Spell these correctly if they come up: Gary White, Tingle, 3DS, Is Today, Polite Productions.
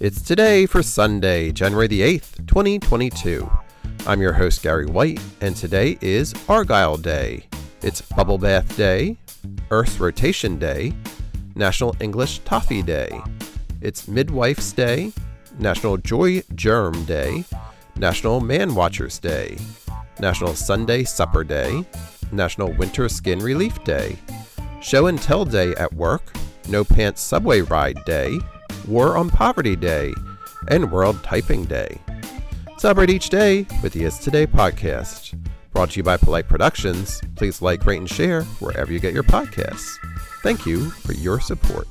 It's Today for Sunday, January the 8th, 2022. I'm your host, Gary White, and today is Argyle Day. It's Bubble Bath Day, Earth's Rotation Day, National English Toffee Day. It's Midwife's Day, National Joy Germ Day, National Man Watchers Day, National Sunday Supper Day, National Winter Skin Relief Day, Show and Tell Day at Work, No Pants Subway Ride Day, War on Poverty Day, and World Typing Day. Celebrate each day with the Is Today podcast. Brought to you by Polite Productions. Please like, rate, and share wherever you get your podcasts. Thank you for your support.